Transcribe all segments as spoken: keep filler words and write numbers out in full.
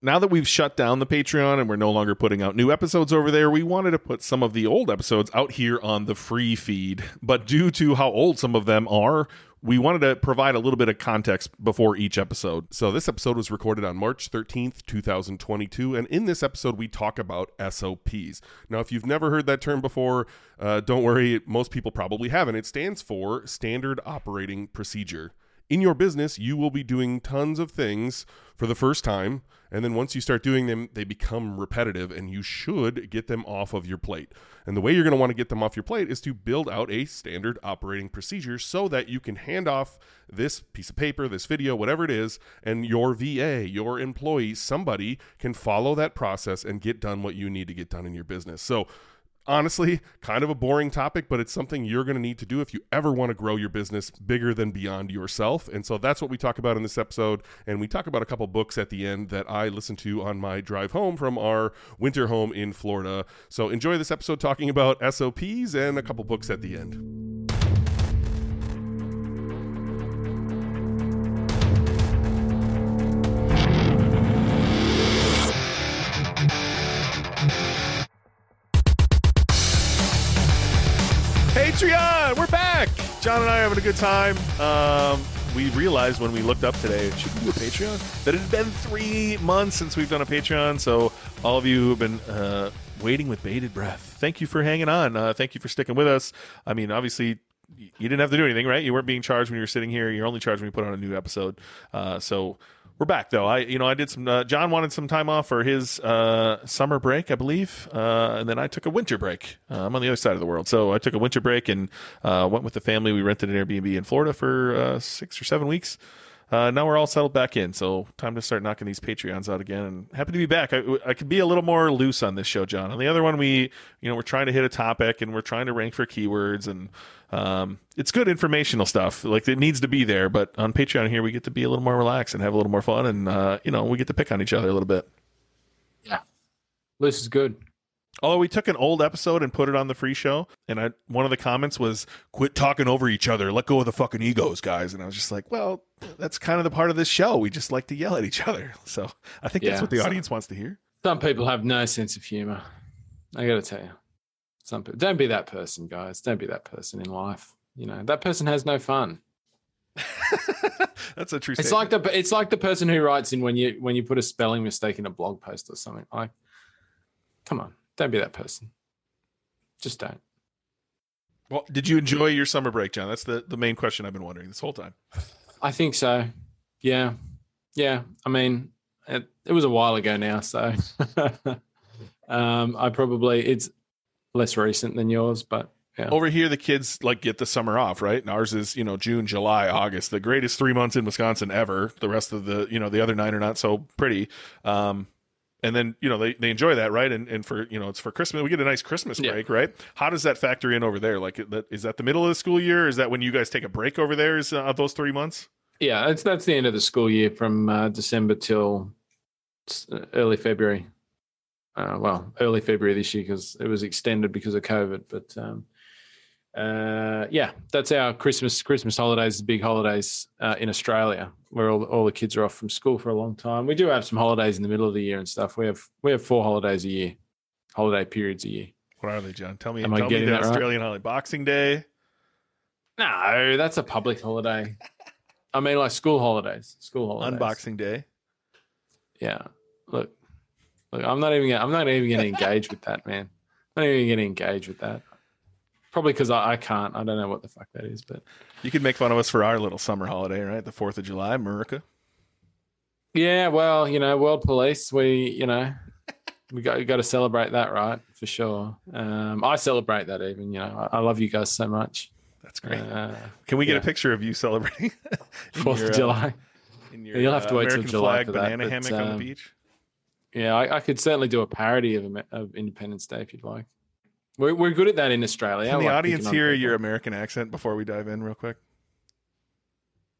Now that we've shut down the Patreon and we're no longer putting out new episodes over there, we wanted to put some of the old episodes out here on the free feed. But due to how old some of them are, we wanted to provide a little bit of context before each episode. So this episode was recorded on March thirteenth, twenty twenty-two. And in this episode, we talk about S O Ps. Now, if you've never heard that term before, uh, don't worry. Most people probably haven't. It stands for Standard Operating Procedure. In your business, you will be doing tons of things for the first time, and then once you start doing them, they become repetitive, and you should get them off of your plate. And the way you're going to want to get them off your plate is to build out a standard operating procedure so that you can hand off this piece of paper, this video, whatever it is, and your V A, your employee, somebody can follow that process and get done what you need to get done in your business. So honestly, kind of a boring topic, but it's something you're going to need to do if you ever want to grow your business bigger than beyond yourself. And so that's what we talk about in this episode. And we talk about a couple books at the end that I listened to on my drive home from our winter home in Florida. So enjoy this episode talking about S O Ps and a couple books at the end. Patreon, we're back. John and I are having a good time. Um, we realized when we looked up today, should we do a Patreon? That it had been three months since we've done a Patreon. So all of you have been uh, waiting with bated breath. Thank you for hanging on. Uh, thank you for sticking with us. I mean, obviously, you didn't have to do anything, right? You weren't being charged when you were sitting here. You're only charged when you put on a new episode. Uh, so we're back, though. I, you know, I did some. Uh, John wanted some time off for his uh, summer break, I believe, uh, and then I took a winter break. Uh, I'm on the other side of the world, so I took a winter break and uh, went with the family. We rented an Airbnb in Florida for uh, six or seven weeks. Uh, now we're all settled back in, so time to start knocking these Patreons out again. And happy to be back. I, I could be a little more loose on this show, John. On the other one, we, you know, we're trying to hit a topic and we're trying to rank for keywords and. Um, it's good informational stuff. Like it needs to be there, but on Patreon here, we get to be a little more relaxed and have a little more fun. And, uh, you know, we get to pick on each other a little bit. Yeah. This is good. Although we took an old episode and put it on the free show. And I, one of the comments was quit talking over each other. Let go of the fucking egos, guys. And I was just like, well, that's kind of the part of this show. We just like to yell at each other. So I think yeah, that's what the some, audience wants to hear. Some people have no sense of humor. I got to tell you. Some people, don't be that person, guys. Don't be that person in life. You know, that person has no fun. That's a true statement. It's like the it's like the person who writes in when you when you put a spelling mistake in a blog post or something. Like, come on, don't be that person. Just don't. Well, did you enjoy your summer break, John? That's the, the main question I've been wondering this whole time. I think so. Yeah. Yeah. I mean, it, it was a while ago now, so um, I probably it's less recent than yours, but yeah. Over here, the kids like get the summer off, right? And ours is, you know, June, July, August, the greatest three months in Wisconsin ever. The rest of the, you know, the other nine are not so pretty. Um, and then, you know, they, they enjoy that, right? And and for, you know, it's for Christmas. We get a nice Christmas break, yeah. Right? How does that factor in over there? Like, is that the middle of the school year? Is that when you guys take a break over there? Is uh, those three months? Yeah, it's that's the end of the school year from uh, December till early February. Uh, well, early February this year because it was extended because of COVID. But um, uh, yeah, that's our Christmas Christmas holidays, the big holidays uh, in Australia, where all all the kids are off from school for a long time. We do have some holidays in the middle of the year and stuff. We have we have four holidays a year, holiday periods a year. What are they, John? Tell me. Am tell I getting me the that Australian right? Holiday, Boxing Day. No, that's a public holiday. I mean, like school holidays, school holidays. Unboxing Day. Yeah. Look. Look, I'm not even. Gonna, I'm not even going to engage with that, man. I'm not even going to engage with that. Probably because I, I can't. I don't know what the fuck that is. But you could make fun of us for our little summer holiday, right? The Fourth of July, America. Yeah, well, you know, World Police. We, you know, we got we got to celebrate that, right? For sure. Um, I celebrate that. Even, you know, I, I love you guys so much. That's great. Uh, Can we get yeah. a picture of you celebrating Fourth of July? Uh, in your, You'll have to uh, wait American till July flag, for that. Banana but, hammock um, on the beach. Yeah, I, I could certainly do a parody of, of Independence Day if you'd like. We're we're good at that in Australia. Can the like audience hear your American accent before we dive in real quick?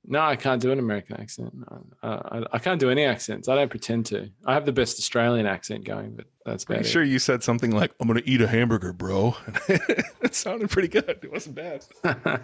No, I can't do an American accent. No, I, I can't do any accents. I don't pretend to. I have the best Australian accent going, but that's bad. Pretty sure you said something like, I'm going to eat a hamburger, bro. It sounded pretty good. It wasn't bad. uh,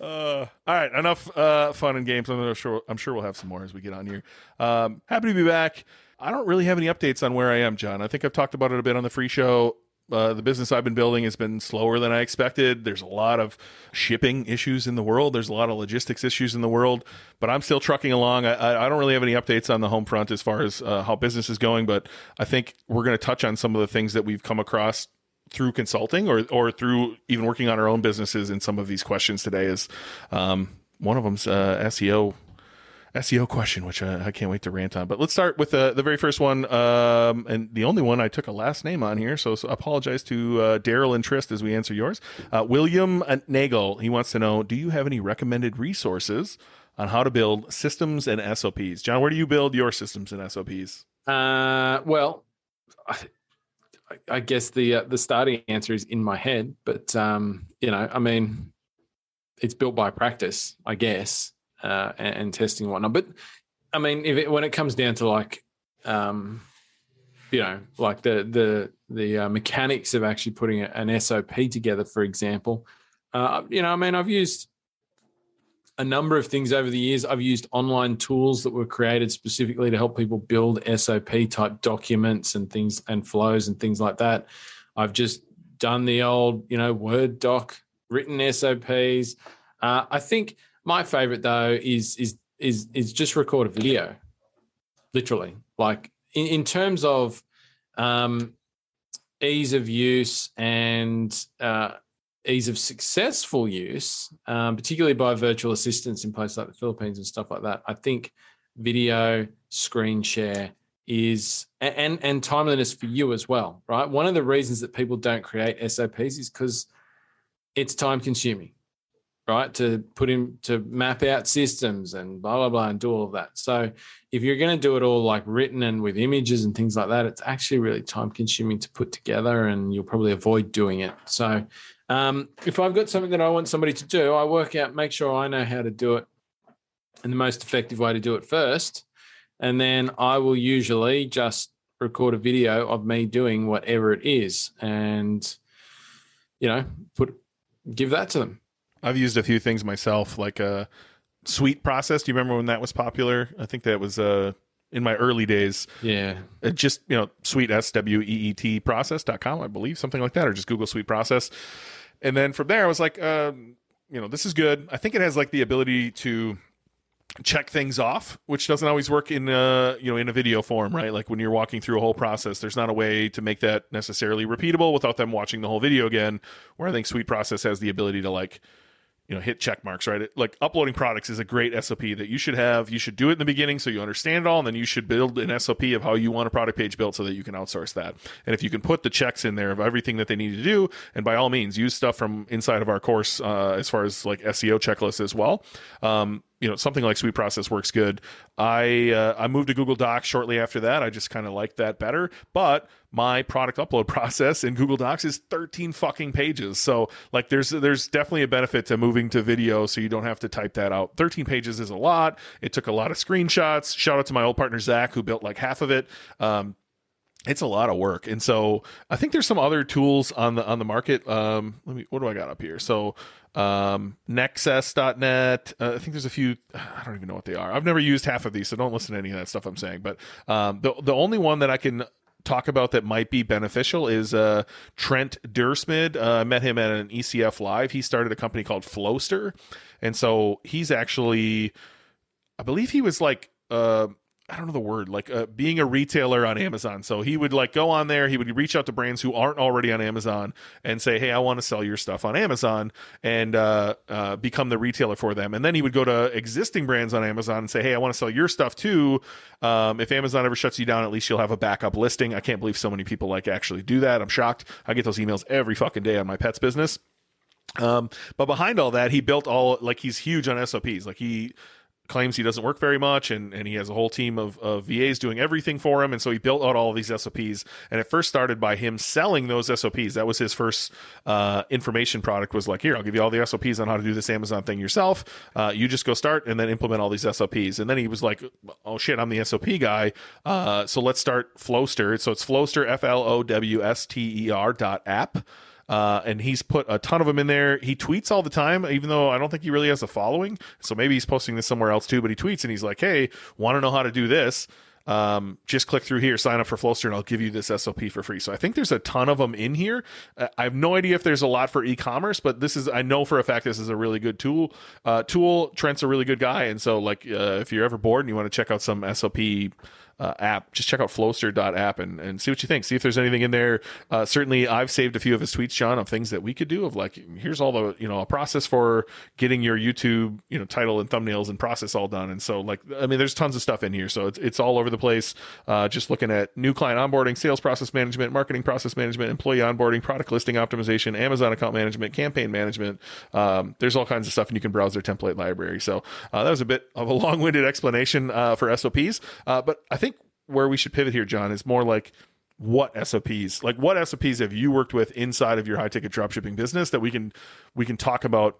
all right, enough uh, fun and games. I'm sure, I'm sure we'll have some more as we get on here. Um, happy to be back. I don't really have any updates on where I am, John. I think I've talked about it a bit on the free show. Uh, the business I've been building has been slower than I expected. There's a lot of shipping issues in the world. There's a lot of logistics issues in the world, but I'm still trucking along. I, I don't really have any updates on the home front as far as uh, how business is going, but I think we're going to touch on some of the things that we've come across through consulting or or through even working on our own businesses in some of these questions today. Is um, one of them's uh, S E O. S E O question, which I, I can't wait to rant on. But let's start with uh, the very first one, um, and the only one I took a last name on here, so, so I apologize to uh, Daryl and Trist as we answer yours. Uh, William Nagel, he wants to know, do you have any recommended resources on how to build systems and S O Ps? John, where do you build your systems and S O Ps? Uh, well, I, I guess the uh, the starting answer is in my head, but, um, you know, I mean, it's built by practice, I guess. Uh, and, and testing and whatnot. But I mean, if it, when it comes down to like, um, you know, like the the the uh, mechanics of actually putting an S O P together, for example, uh, you know, I mean, I've used a number of things over the years. I've used online tools that were created specifically to help people build S O P type documents and things and flows and things like that. I've just done the old, you know, Word doc, written S O Ps. Uh, I think. My favorite though is is is is just record a video, literally. Like in, in terms of um, ease of use and uh, ease of successful use, um, particularly by virtual assistants in places like the Philippines and stuff like that. I think video, screen share is and and timeliness for you as well, right? One of the reasons that people don't create S O Ps is because it's time consuming. Right, to put in, to map out systems and blah, blah, blah, and do all of that. So if you're going to do it all like written and with images and things like that, it's actually really time consuming to put together and you'll probably avoid doing it. So um, if I've got something that I want somebody to do, I work out, make sure I know how to do it and the most effective way to do it first. And then I will usually just record a video of me doing whatever it is and, you know, put give that to them. I've used a few things myself, like a Sweet Process. Do you remember when that was popular? I think that was uh, in my early days. Yeah. It just, you know, Sweet, S W E E T process dot com, I believe, something like that, or just Google Sweet Process. And then from there, I was like, um, you know, this is good. I think it has like the ability to check things off, which doesn't always work in uh you know in a video form, right? Like when you're walking through a whole process, there's not a way to make that necessarily repeatable without them watching the whole video again, where I think Sweet Process has the ability to like, you know, hit check marks, right? Like uploading products is a great S O P that you should have. You should do it in the beginning so you understand it all, and then you should build an S O P of how you want a product page built so that you can outsource that. And if you can put the checks in there of everything that they need to do, and by all means, use stuff from inside of our course uh, as far as like S E O checklists as well. Um, you know, something like Sweet Process works good. I uh, I moved to Google Docs shortly after that. I just kind of liked that better. But my product upload process in Google Docs is thirteen fucking pages. So like there's there's definitely a benefit to moving to video so you don't have to type that out. thirteen pages is a lot. It took a lot of screenshots. Shout out to my old partner, Zach, who built like half of it. Um, it's a lot of work. And so I think there's some other tools on the on the market. Um, let me, what do I got up here? So um, nexus dot net. Uh, I think there's a few, I don't even know what they are. I've never used half of these, so don't listen to any of that stuff I'm saying. But um, the the only one that I can talk about that might be beneficial is uh Trent Dersmid. I uh, met him at an E C F live. He started a company called Flowster, and so he's actually, I believe he was like uh I don't know the word, like uh, being a retailer on Amazon. So he would like go on there, he would reach out to brands who aren't already on Amazon and say, hey, I want to sell your stuff on Amazon, and uh, uh, become the retailer for them. And then he would go to existing brands on Amazon and say, hey, I want to sell your stuff too. Um, if Amazon ever shuts you down, at least you'll have a backup listing. I can't believe so many people like actually do that. I'm shocked. I get those emails every fucking day on my pet's business. Um, but behind all that, he built all, like he's huge on S O Ps. Like he claims he doesn't work very much, and, and he has a whole team of, of V As doing everything for him. And so he built out all of these S O Ps, and it first started by him selling those S O Ps. That was his first uh, information product, was like, here, I'll give you all the S O Ps on how to do this Amazon thing yourself. Uh, you just go start and then implement all these S O Ps. And then he was like, oh shit, I'm the S O P guy. Uh, so let's start Flowster. So it's Flowster, F L O W S T E R dot app. Uh, and he's put a ton of them in there. He tweets all the time, even though I don't think he really has a following. So maybe he's posting this somewhere else too, but he tweets and he's like, hey, want to know how to do this? um, just click through here, sign up for Flowster, and I'll give you this S O P for free. So I think there's a ton of them in here. Uh, I have no idea if there's a lot for e-commerce, but this is, I know for a fact, this is a really good tool. Uh, tool Trent's a really good guy. And so like, uh, if you're ever bored and you want to check out some S O P Uh, app, just check out flowster dot app and, and see what you think. See if there's anything in there. Uh, certainly, I've saved a few of his tweets, John, of things that we could do. Of like, here's all the, you know, a process for getting your YouTube, you know, title and thumbnails and process all done. And so, like, I mean, there's tons of stuff in here. So it's it's all over the place. Uh, just looking at new client onboarding, sales process management, marketing process management, employee onboarding, product listing optimization, Amazon account management, campaign management. Um, there's all kinds of stuff, and you can browse their template library. So uh, that was a bit of a long-winded explanation uh, for S O Ps, uh, but I think. Where we should pivot here, John, is more like what S O Ps, like what S O Ps have you worked with inside of your high ticket dropshipping business that we can, we can talk about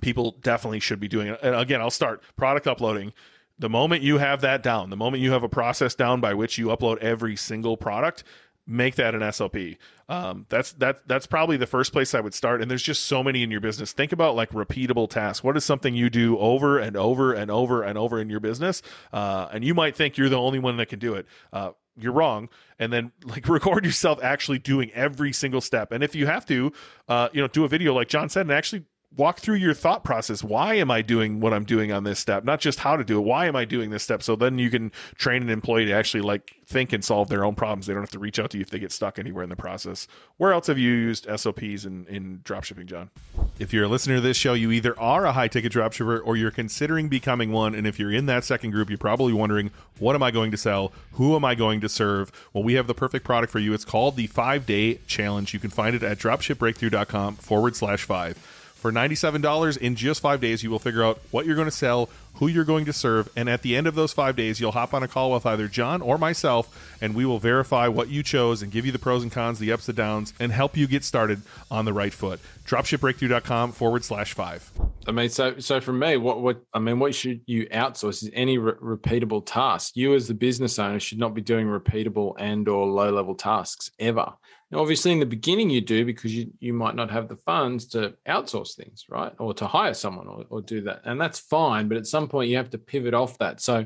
people definitely should be doing. And again, I'll start product uploading. The moment you have that down, the moment you have a process down by which you upload every single product, make that an S O P. Um, that's, that, that's probably the first place I would start. And there's just so many in your business. Think about like repeatable tasks. What is something you do over and over and over and over in your business? Uh, and you might think you're the only one that can do it. Uh, you're wrong. And then like record yourself actually doing every single step. And if you have to, uh, you know, do a video like John said, and actually walk through your thought process. Why am I doing what I'm doing on this step? Not just how to do it. Why am I doing this step? So then you can train an employee to actually like think and solve their own problems. They don't have to reach out to you if they get stuck anywhere in the process. Where else have you used S O Ps in, in dropshipping, John? If you're a listener to this show, you either are a high ticket dropshipper or you're considering becoming one. And if you're in that second group, you're probably wondering, what am I going to sell? Who am I going to serve? Well, we have the perfect product for you. It's called the five day challenge. You can find it at dropship breakthrough dot com forward slash five. For ninety-seven dollars in just five days, you will figure out what you're going to sell, who you're going to serve, and at the end of those five days, you'll hop on a call with either John or myself, and we will verify what you chose and give you the pros and cons, the ups and downs, and help you get started on the right foot. dropship breakthrough dot com forward slash five. I mean, so so for me, what what I mean, what should you outsource is any re- repeatable task. You as the business owner should not be doing repeatable and or low level tasks ever. Now, obviously, in the beginning, you do because you, you might not have the funds to outsource things, right? Or to hire someone or, or do that. And that's fine. But at some point, you have to pivot off that. So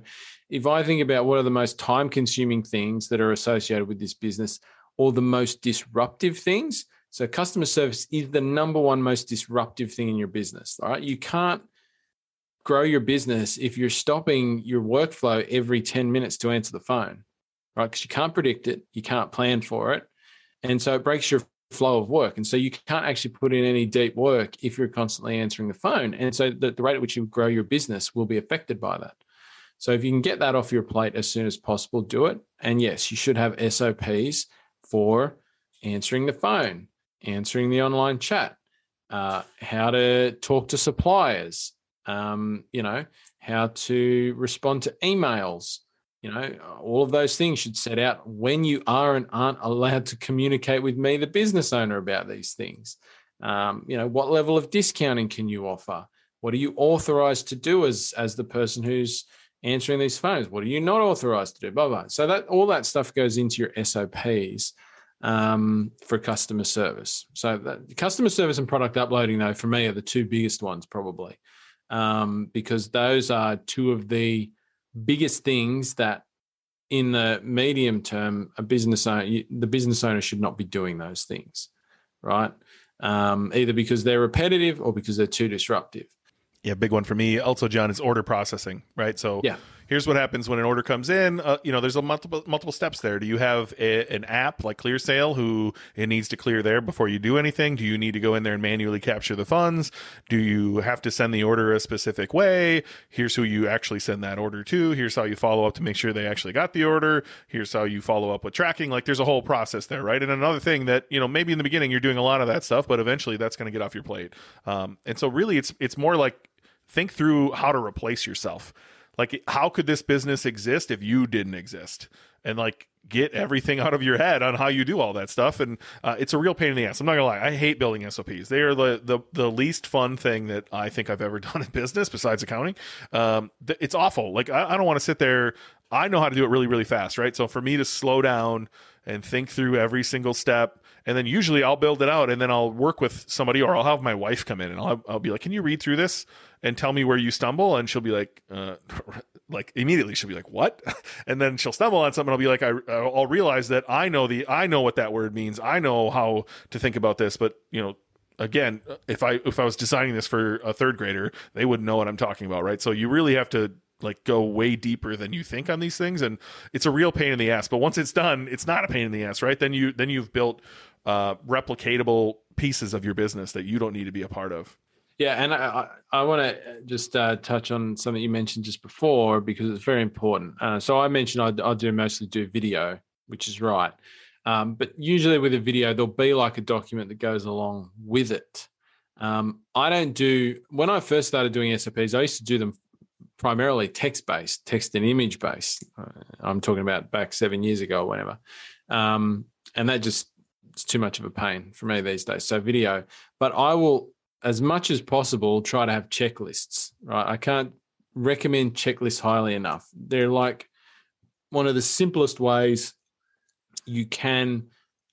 if I think about what are the most time-consuming things that are associated with this business or the most disruptive things. So customer service is the number one most disruptive thing in your business, right? You can't grow your business if you're stopping your workflow every ten minutes to answer the phone, right? Because you can't predict it. You can't plan for it. And so it breaks your flow of work. And so you can't actually put in any deep work if you're constantly answering the phone. And so the, the rate at which you grow your business will be affected by that. So if you can get that off your plate as soon as possible, do it. And yes, you should have S O Ps for answering the phone, answering the online chat, uh, how to talk to suppliers, um, you know, how to respond to emails. You know, all of those things should set out when you are and aren't allowed to communicate with me, the business owner, about these things. Um, you know, what level of discounting can you offer? What are you authorized to do as, as the person who's answering these phones? What are you not authorized to do? Blah, blah. So that all that stuff goes into your S O Ps um, for customer service. So that, customer service and product uploading, though, for me are the two biggest ones probably um, because those are two of the biggest things that in the medium term, a business owner, the business owner should not be doing those things, right? Um, either because they're repetitive or because they're too disruptive. Yeah, big one for me also, John, is order processing, right? So yeah. Here's what happens when an order comes in. Uh, you know, there's a multiple multiple steps there. Do you have a, an app like ClearSale who it needs to clear there before you do anything? Do you need to go in there and manually capture the funds? Do you have to send the order a specific way? Here's who you actually send that order to. Here's how you follow up to make sure they actually got the order. Here's how you follow up with tracking. Like there's a whole process there, right? And another thing that, you know, maybe in the beginning you're doing a lot of that stuff, but eventually that's going to get off your plate. Um, and so really it's it's more like think through how to replace yourself. Like, how could this business exist if you didn't exist? And like, get everything out of your head on how you do all that stuff. And uh, it's a real pain in the ass. I'm not gonna lie. I hate building S O Ps. They are the, the, the least fun thing that I think I've ever done in business besides accounting. Um, th- it's awful. Like, I, I don't want to sit there. I know how to do it really, really fast, right? So for me to slow down and think through every single step, and then usually I'll build it out and then I'll work with somebody, or I'll have my wife come in and I'll have, I'll be like, can you read through this and tell me where you stumble? And she'll be like, uh, like immediately she'll be like, what? And then she'll stumble on something. I'll be like, I, I'll realize that I know the, I know what that word means. I know how to think about this, but you know, again, if I, if I was designing this for a third grader, they wouldn't know what I'm talking about. Right. So you really have to like go way deeper than you think on these things. And it's a real pain in the ass, but once it's done, it's not a pain in the ass, right? Then you, then you've built uh replicatable pieces of your business that you don't need to be a part of. Yeah. And I, I, I want to just uh, touch on something you mentioned just before, because it's very important. Uh, so I mentioned I, I do mostly do video, which is right. Um, but usually with a video, there'll be like a document that goes along with it. Um, I don't do, when I first started doing S O Ps, I used to do them primarily text-based, text and image-based. I'm talking about back seven years ago or whatever. Um, and that just, it's too much of a pain for me these days. So video, but I will, as much as possible, try to have checklists, right? I can't recommend checklists highly enough. They're like one of the simplest ways you can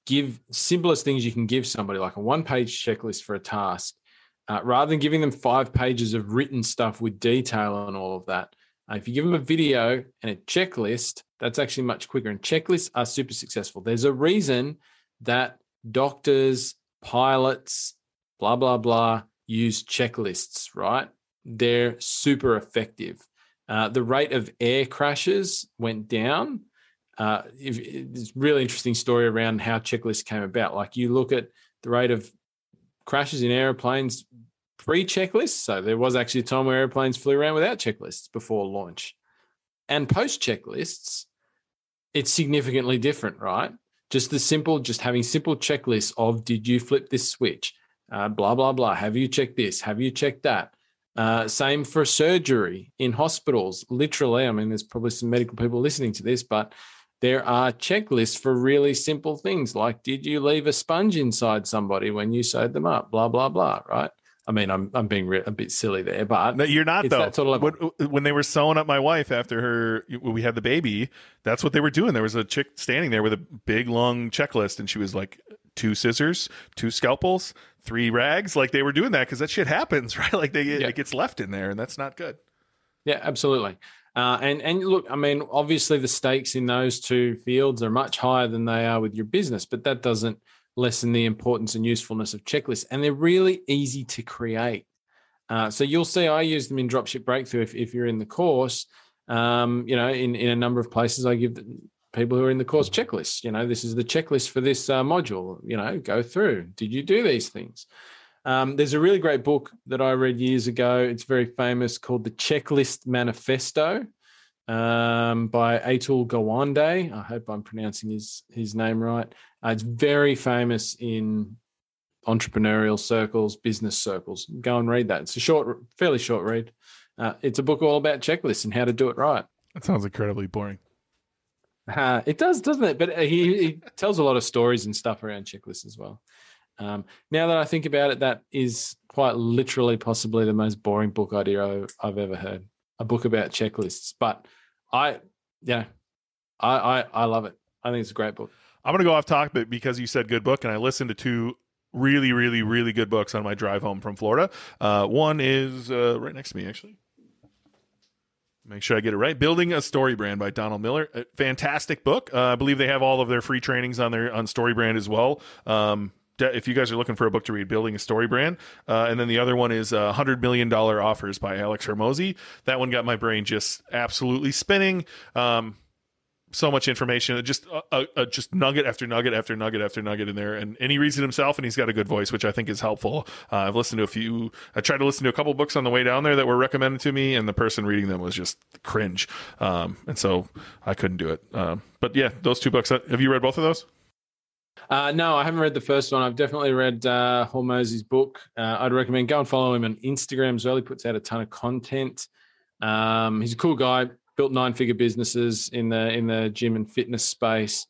give, simplest things you can give somebody, like a one-page checklist for a task, uh, rather than giving them five pages of written stuff with detail on all of that. Uh, if you give them a video and a checklist, that's actually much quicker. And checklists are super successful. There's a reason that doctors, pilots, blah, blah, blah, use checklists, right? They're super effective. Uh, the rate of air crashes went down. Uh, if, it's a really interesting story around how checklists came about. Like you look at the rate of crashes in airplanes pre-checklists. So there was actually a time where airplanes flew around without checklists before launch. And post-checklists, it's significantly different, right? Just the simple, just having simple checklists of, did you flip this switch? Uh, blah, blah, blah. Have you checked this? Have you checked that? Uh, same for surgery in hospitals. Literally, I mean, there's probably some medical people listening to this, but there are checklists for really simple things like, did you leave a sponge inside somebody when you sewed them up? Blah, blah, blah, right? I mean, I'm I'm being re- a bit silly there, but no, you're not though. Sort of like- when they were sewing up my wife after her, when we had the baby, that's what they were doing. There was a chick standing there with a big long checklist, and she was like, two scissors, two scalpels, three rags. Like they were doing that because that shit happens, right? Like they yeah. it gets left in there, and that's not good. Yeah, absolutely. Uh, and and look, I mean, obviously the stakes in those two fields are much higher than they are with your business, but that doesn't lessen the importance and usefulness of checklists, and they're really easy to create. Uh, so you'll see I use them in Dropship Breakthrough if, if you're in the course. Um, you know, in, in a number of places I give the, people who are in the course checklists. You know, this is the checklist for this uh, module. You know, go through. Did you do these things? Um, there's a really great book that I read years ago. It's very famous, called The Checklist Manifesto um, by Atul Gawande. I hope I'm pronouncing his his name right. Uh, it's very famous in entrepreneurial circles, business circles. Go and read that. It's a short, fairly short read. Uh, it's a book all about checklists and how to do it right. That sounds incredibly boring. Uh, it does, doesn't it? But he, he tells a lot of stories and stuff around checklists as well. Um, now that I think about it, that is quite literally possibly the most boring book idea I've ever heard, a book about checklists. But I, yeah, I, I, I love it. I think it's a great book. I'm going to go off topic because you said good book, and I listened to two really, really, really good books on my drive home from Florida. Uh, one is uh, right next to me, actually. Make sure I get it right. Building a Story Brand by Donald Miller. A fantastic book. Uh, I believe they have all of their free trainings on their on Story Brand as well. Um, de- if you guys are looking for a book to read, Building a Story Brand. Uh, and then the other one is uh, Hundred Million Dollar Offers by Alex Hormozi. That one got my brain just absolutely spinning. Um, so much information, just uh, uh, just nugget after nugget after nugget after nugget in there. And, and he reads it himself, and he's got a good voice, which I think is helpful. Uh, I've listened to a few, I tried to listen to a couple books on the way down there that were recommended to me, and the person reading them was just cringe. Um, and so I couldn't do it. Um, but yeah, those two books, have you read both of those? Uh, no, I haven't read the first one. I've definitely read uh, Hormozi's book. Uh, I'd recommend go and follow him on Instagram as well. He puts out a ton of content. Um, he's a cool guy. Built nine-figure businesses in the in the gym and fitness space,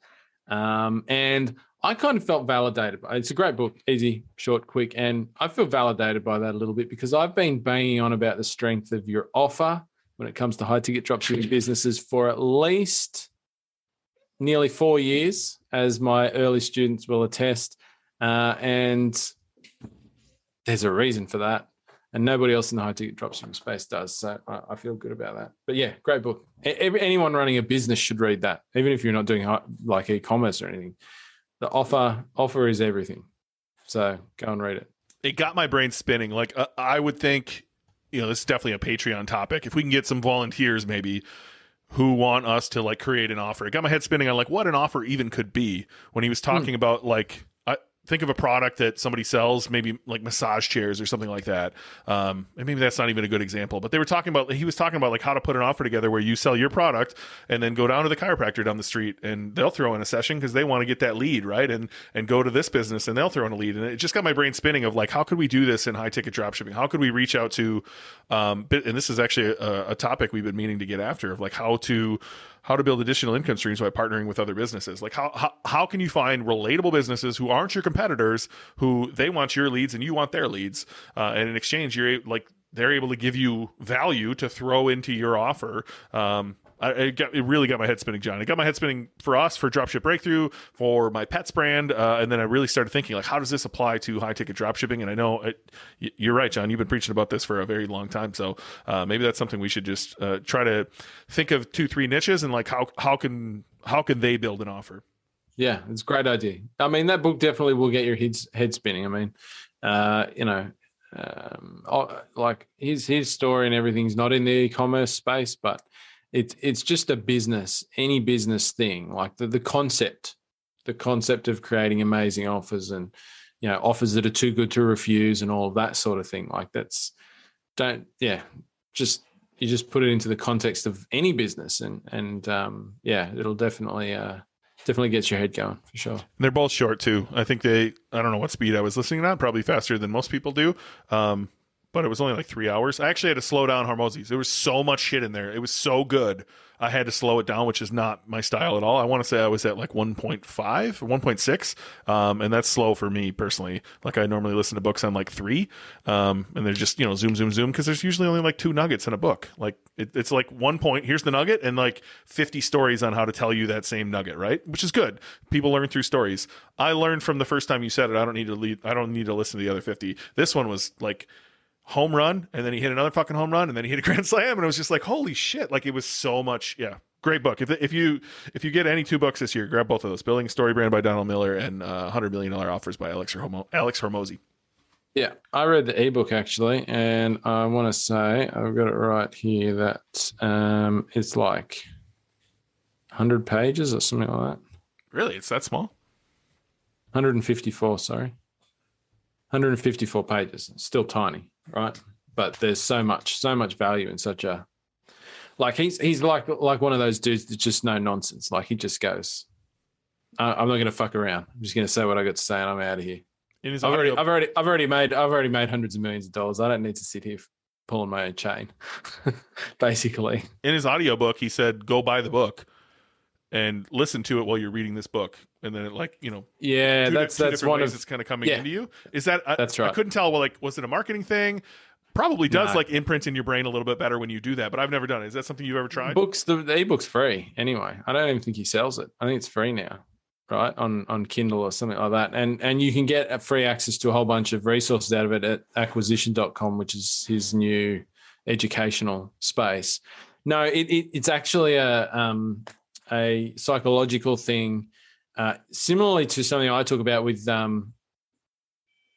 um, and I kind of felt validated. It's a great book, easy, short, quick, and I feel validated by that a little bit because I've been banging on about the strength of your offer when it comes to high-ticket dropshipping businesses for at least nearly four years, as my early students will attest, uh, and there's a reason for that. and nobody else in the high ticket dropshipping space does. So I, I feel good about that. But yeah, great book. Every, anyone running a business should read that, even if you're not doing high, like e-commerce or anything. The offer offer is everything. So go and read it. It got my brain spinning. Like uh, I would think, you know, this is definitely a Patreon topic. If we can get some volunteers, maybe, who want us to like create an offer. It got my head spinning on like what an offer even could be when he was talking mm. about like, I think of a product that somebody sells, maybe like massage chairs or something like that. Um, and maybe that's not even a good example, but they were talking about, he was talking about like how to put an offer together where you sell your product and then go down to the chiropractor down the street and they'll throw in a session because they want to get that lead. Right. And, and go to this business and they'll throw in a lead. And it just got my brain spinning of like, how could we do this in high ticket dropshipping? How could we reach out to, um, and this is actually a, a topic we've been meaning to get after of like how to, how to build additional income streams by partnering with other businesses. Like how, how, how can you find relatable businesses who aren't your competitors, who they want your leads and you want their leads. Uh, and in exchange, you're like, they're able to give you value to throw into your offer. Um, I, it, got, it really got my head spinning, John. It got my head spinning for us, for Dropship Breakthrough, for my pets brand. Uh, and then I really started thinking like, how does this apply to high ticket dropshipping? And I know it, you're right, John, you've been preaching about this for a very long time. So uh, maybe that's something we should just uh, try to think of two, three niches and like, how, how can, how can they build an offer? Yeah, it's a great idea. I mean, that book definitely will get your head, head spinning. I mean, uh, you know, um, like his, his story and everything's not in the e-commerce space, but It's it's just a business, any business thing, like the, the concept, the concept of creating amazing offers and, you know, offers that are too good to refuse and all of that sort of thing. Like that's don't, yeah, just, you just put it into the context of any business and, and um, yeah, it'll definitely, uh, definitely gets your head going for sure. And they're both short too. I think they, I don't know what speed I was listening at, probably faster than most people do. Um But it was only like three hours. I actually had to slow down Hormozi's. There was so much shit in there. It was so good. I had to slow it down, which is not my style at all. I want to say I was at like one point five or one point six. Um, and that's slow for me personally. Like I normally listen to books on like three. Um, and they're just, you know, zoom, zoom, zoom. Cause there's usually only like two nuggets in a book. Like it, it's like one point, here's the nugget and like fifty stories on how to tell you that same nugget. Right. Which is good. People learn through stories. I learned from the first time you said it. I don't need to lead. I don't need to listen to the other fifty. This one was like, home run, and then he hit another fucking home run, and then he hit a grand slam, and it was just like, holy shit, like it was so much. Yeah, great book. If if you if you get any two books this year, grab both of those. Building a Story Brand by Donald Miller and uh, Hundred Million Dollar Offers by Alex Hormo- Alex Hormozi. Yeah, I read the ebook actually, and I want to say I've got it right here that um, it's like one hundred pages or something like that. Really, it's that small? one hundred fifty-four. Sorry, one hundred fifty-four pages. It's still tiny. Right. But there's so much, so much value in such a, like he's, he's like, like one of those dudes that's just no nonsense. Like he just goes, uh, I'm not going to fuck around. I'm just going to say what I got to say and I'm out of here. I've already, I've already, I've already made, I've already made hundreds of millions of dollars. I don't need to sit here pulling my own chain, basically. In his audiobook, he said, go buy the book and listen to it while you're reading this book. And then it like, you know, yeah, two, that's, two that's one of, it's kind of coming yeah, into you. Is that, I, that's right. I couldn't tell. Well, like, was it a marketing thing? Probably does no. like imprint in your brain a little bit better when you do that, but I've never done it. Is that something you've ever tried? Books, the, the ebook's free anyway. I don't even think he sells it. I think it's free now, right? On, on Kindle or something like that. And, and you can get a free access to a whole bunch of resources out of it at acquisition dot com, which is his new educational space. No, it, it it's actually a, um, a psychological thing, uh, similarly to something I talk about with um,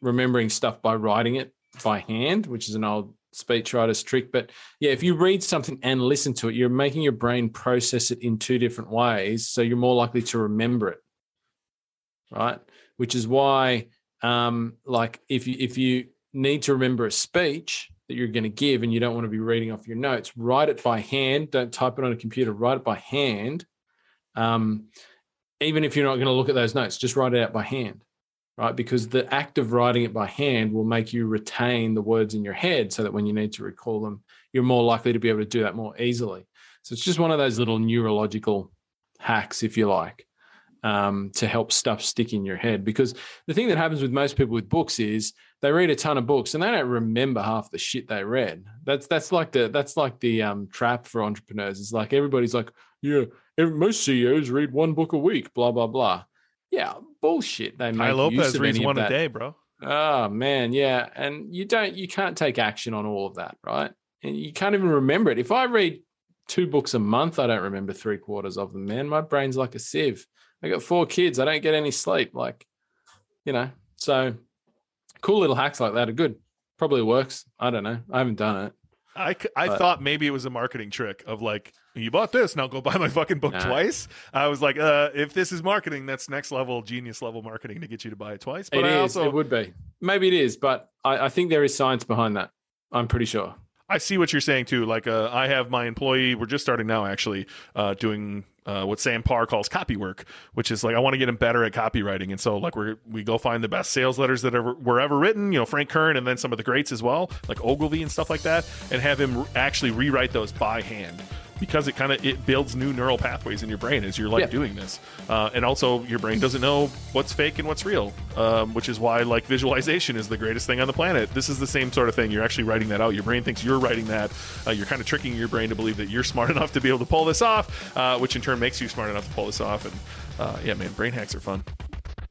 remembering stuff by writing it by hand, which is an old speechwriter's trick. But yeah, if you read something and listen to it, you're making your brain process it in two different ways, so you're more likely to remember it, right? Which is why, um, like, if you if you need to remember a speech that you're going to give and you don't want to be reading off your notes, write it by hand. Don't type it on a computer. Write it by hand. Um, even if you're not going to look at those notes, just write it out by hand, right? Because the act of writing it by hand will make you retain the words in your head so that when you need to recall them, you're more likely to be able to do that more easily. So it's just one of those little neurological hacks, if you like, um, to help stuff stick in your head. Because the thing that happens with most people with books is they read a ton of books and they don't remember half the shit they read. That's that's like the that's like the um, trap for entrepreneurs. It's like everybody's like, yeah, most C E Os read one book a week, blah blah blah. Yeah, bullshit. They make Tai Lopez use of reads one a day, bro. Oh man, yeah. And you don't you can't take action on all of that, right? And you can't even remember it. If I read two books a month, I don't remember three quarters of them, man. My brain's like a sieve. I got four kids. I don't get any sleep. Like, you know, so cool little hacks like that are good. Probably works. I don't know. I haven't done it. I, I but, thought maybe it was a marketing trick of like, you bought this, now go buy my fucking book nah. twice. I was like, uh, if this is marketing, that's next level, genius level marketing to get you to buy it twice. But it I is. Also, it would be. Maybe it is, but I, I think there is science behind that. I'm pretty sure. I see what you're saying too. Like uh, I have my employee, we're just starting now actually, uh, doing uh, what Sam Parr calls copy work, which is like, I want to get him better at copywriting. And so like we we go find the best sales letters that ever, were ever written, you know, Frank Kern, and then some of the greats as well, like Ogilvy and stuff like that, and have him actually rewrite those by hand. Because it kind of it builds new neural pathways in your brain as you're like yeah. doing this, uh, and also your brain doesn't know what's fake and what's real, um, which is why like visualization is the greatest thing on the planet. This is the same sort of thing. You're actually writing that out. Your brain thinks you're writing that. Uh, you're kind of tricking your brain to believe that you're smart enough to be able to pull this off, uh, which in turn makes you smart enough to pull this off. And uh, yeah, man, brain hacks are fun.